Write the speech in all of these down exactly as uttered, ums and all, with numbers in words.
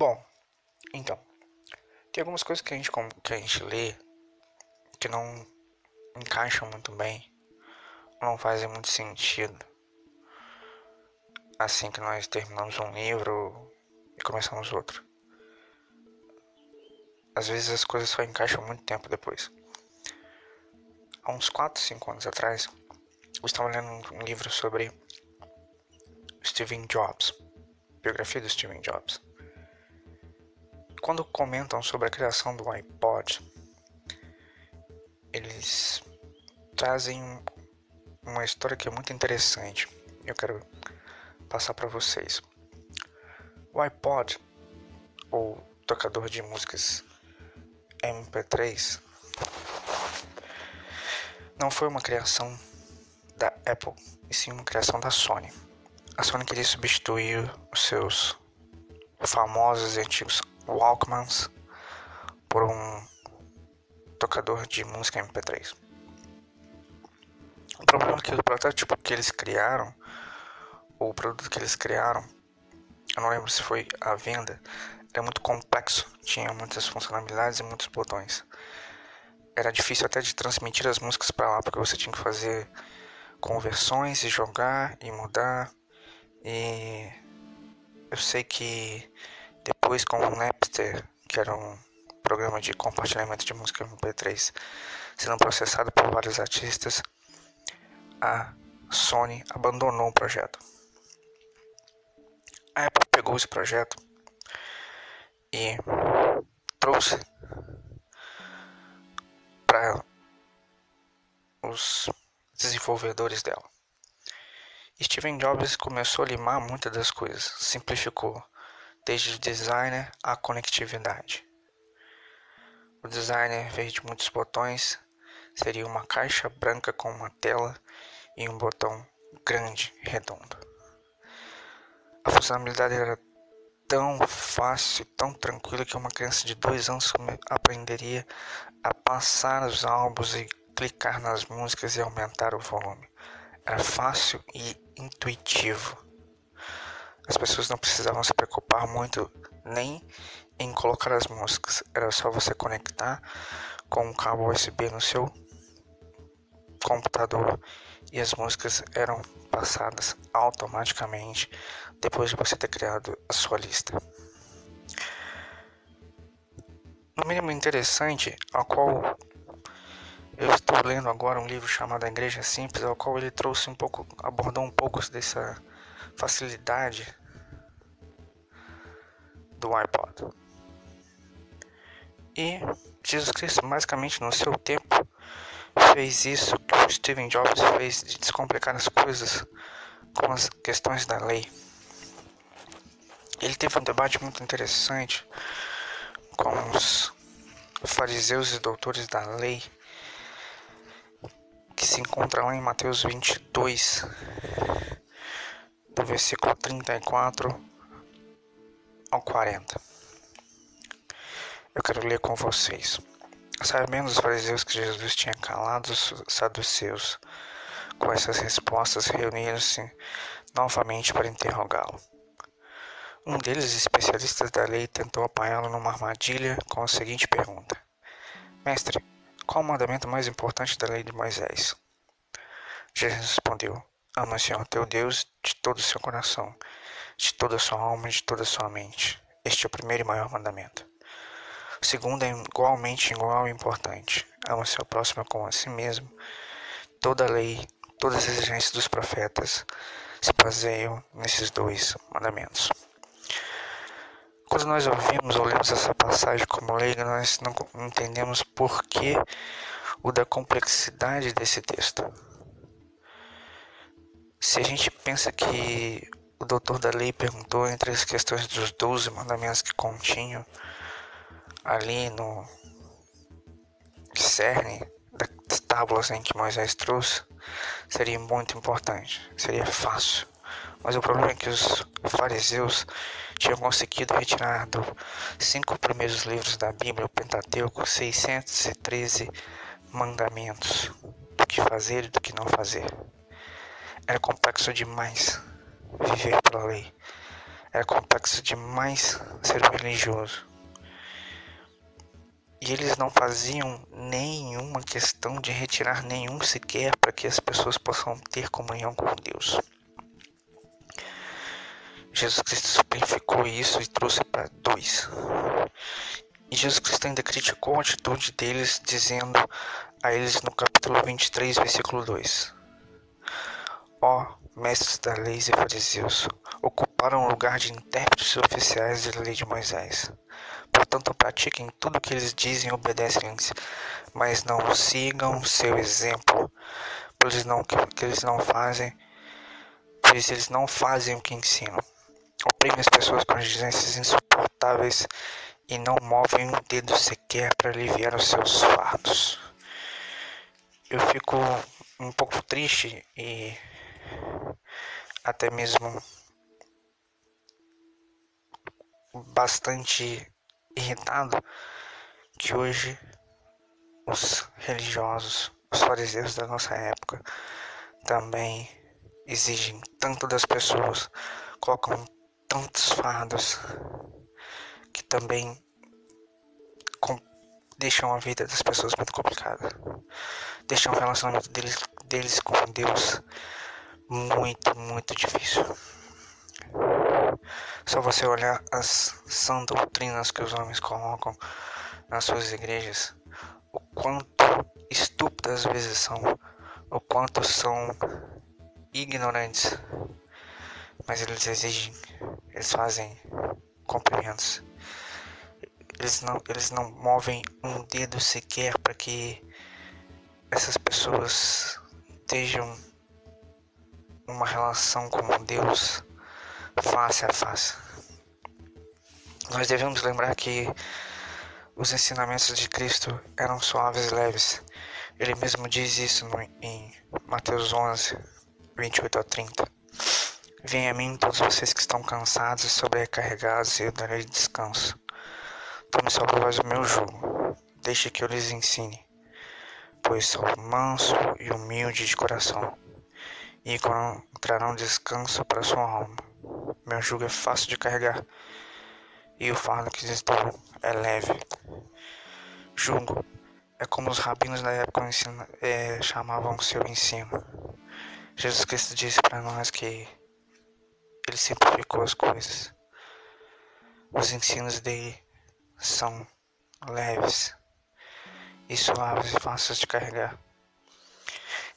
Bom, então, tem algumas coisas que a gente, que a gente lê que não encaixam muito bem, não fazem muito sentido. Assim que nós terminamos um livro e começamos outro. Às vezes as coisas só encaixam muito tempo depois. Há uns quatro, cinco anos atrás, eu estava lendo um livro sobre Steven Jobs, biografia do Steven Jobs. Quando comentam sobre a criação do iPod, eles trazem uma história que é muito interessante. Eu quero passar para vocês. O iPod, ou tocador de músicas M P três, não foi uma criação da Apple, e sim uma criação da Sony. A Sony queria substituir os seus famosos e antigos Walkmans por um tocador de música M P três. O problema é que o protótipo que eles criaram, ou o produto que eles criaram, eu não lembro se foi à venda, era muito complexo, tinha muitas funcionalidades e muitos botões. Era difícil até de transmitir as músicas para lá, porque você tinha que fazer conversões e jogar e mudar. E eu sei que depois, com o Napster, que era um programa de compartilhamento de música M P três, sendo processado por vários artistas, a Sony abandonou o projeto. A Apple pegou esse projeto e trouxe para os desenvolvedores dela. Steven Jobs começou a limar muitas das coisas, simplificou, desde o designer à conectividade. O designer veio de muitos botões, seria uma caixa branca com uma tela e um botão grande, redondo. A funcionalidade era tão fácil, tão tranquila, que uma criança de dois anos aprenderia a passar os álbuns e clicar nas músicas e aumentar o volume. Era fácil e intuitivo. As pessoas não precisavam se preocupar muito nem em colocar as músicas. Era só você conectar com um cabo U S B no seu computador e as músicas eram passadas automaticamente depois de você ter criado a sua lista. No mínimo interessante, ao qual eu estou lendo agora um livro chamado A Igreja Simples, ao qual ele trouxe um pouco, abordou um pouco dessa facilidade do iPod. E Jesus Cristo, basicamente no seu tempo, fez isso que o Steven Jobs fez, de descomplicar as coisas com as questões da lei. Ele teve um debate muito interessante com os fariseus e doutores da lei, que se encontra lá em Mateus vinte e dois, do versículo trinta e quatro ao quarenta. Eu quero ler com vocês. Sabendo os fariseus que Jesus tinha calado os saduceus, com essas respostas reuniram-se novamente para interrogá-lo. Um deles, especialistas da lei, tentou apanhá-lo numa armadilha com a seguinte pergunta: Mestre, qual o mandamento mais importante da lei de Moisés? Jesus respondeu: Ama o Senhor teu Deus de todo o seu coração, de toda a sua alma e de toda a sua mente. Este é o primeiro e maior mandamento. O segundo é igualmente igual e importante: ama seu próximo como a si mesmo. Toda a lei, todas as exigências dos profetas se baseiam nesses dois mandamentos. Quando nós ouvimos ou lemos essa passagem como leigo, nós não entendemos por que o da complexidade desse texto. Se a gente pensa que o doutor da lei perguntou entre as questões dos doze mandamentos que continham ali no cerne das tábulas em que Moisés trouxe, seria muito importante, seria fácil. Mas o problema é que os fariseus tinham conseguido retirar dos cinco primeiros livros da Bíblia, o Pentateuco, seiscentos e treze mandamentos, do que fazer e do que não fazer. Era complexo demais viver pela lei. Era complexo demais ser religioso. E eles não faziam nenhuma questão de retirar nenhum sequer para que as pessoas possam ter comunhão com Deus. Jesus Cristo simplificou isso e trouxe para dois. E Jesus Cristo ainda criticou a atitude deles, dizendo a eles no capítulo vinte e três, versículo dois. Ó, mestres da lei e fariseus, ocuparam o lugar de intérpretes oficiais da lei de Moisés. Portanto, pratiquem tudo o que eles dizem e obedecem-lhes, mas não sigam seu exemplo, pois não, que eles não fazem, pois eles não fazem o que ensinam. Oprimem as pessoas com exigências insuportáveis e não movem um dedo sequer para aliviar os seus fardos. Eu fico um pouco triste e até mesmo bastante irritado que hoje os religiosos, os fariseus da nossa época, também exigem tanto das pessoas, colocam tantos fardos, que também com, deixam a vida das pessoas muito complicada, deixam o relacionamento deles, deles com Deus muito, muito difícil. Só você olhar as sãs doutrinas que os homens colocam nas suas igrejas, o quanto estúpidas às vezes são, o quanto são ignorantes, mas eles exigem, eles fazem cumprimentos. Eles não, eles não movem um dedo sequer para que essas pessoas estejam uma relação com Deus face a face. Nós devemos lembrar que os ensinamentos de Cristo eram suaves e leves. Ele mesmo diz isso no, em Mateus onze, vinte e oito a trinta. Venham a mim todos vocês que estão cansados e sobrecarregados, e eu darei descanso. Tome sobre vós o meu jugo, deixe que eu lhes ensine, pois sou manso e humilde de coração, e encontrarão descanso para sua alma. Meu jugo é fácil de carregar, e o fardo que lhes dou é leve. Jugo é como os rabinos da época ensina, é, chamavam seu ensino. Jesus Cristo disse para nós que ele simplificou as coisas. Os ensinos dele são leves e suaves e fáceis de carregar.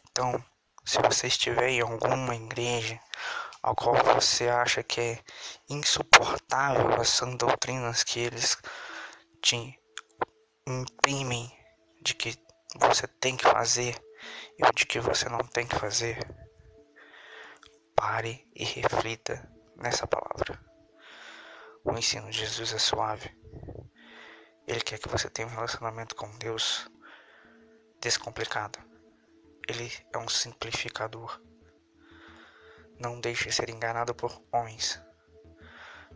Então, se você estiver em alguma igreja ao qual você acha que é insuportável as sãs doutrinas que eles te imprimem de que você tem que fazer e de que você não tem que fazer, pare e reflita nessa palavra. O ensino de Jesus é suave. Ele quer que você tenha um relacionamento com Deus descomplicado. Ele é um simplificador. Não deixe ser enganado por homens.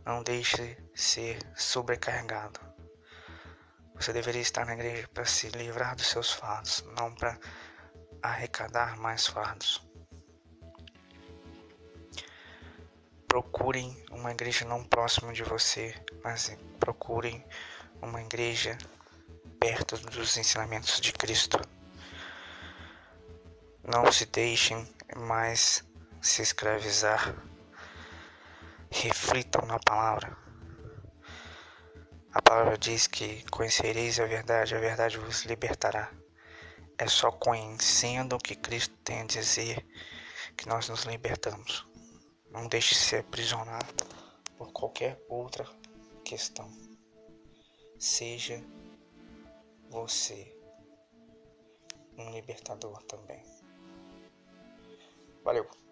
Não deixe ser sobrecarregado. Você deveria estar na igreja para se livrar dos seus fardos, não para arrecadar mais fardos. Procurem uma igreja não próxima de você, mas procurem uma igreja perto dos ensinamentos de Cristo. Não se deixem mais se escravizar. Reflitam na palavra. A palavra diz que conhecereis a verdade, a verdade vos libertará. É só conhecendo o que Cristo tem a dizer que nós nos libertamos. Não deixe se aprisionar por qualquer outra questão. Seja você um libertador também. Valeu!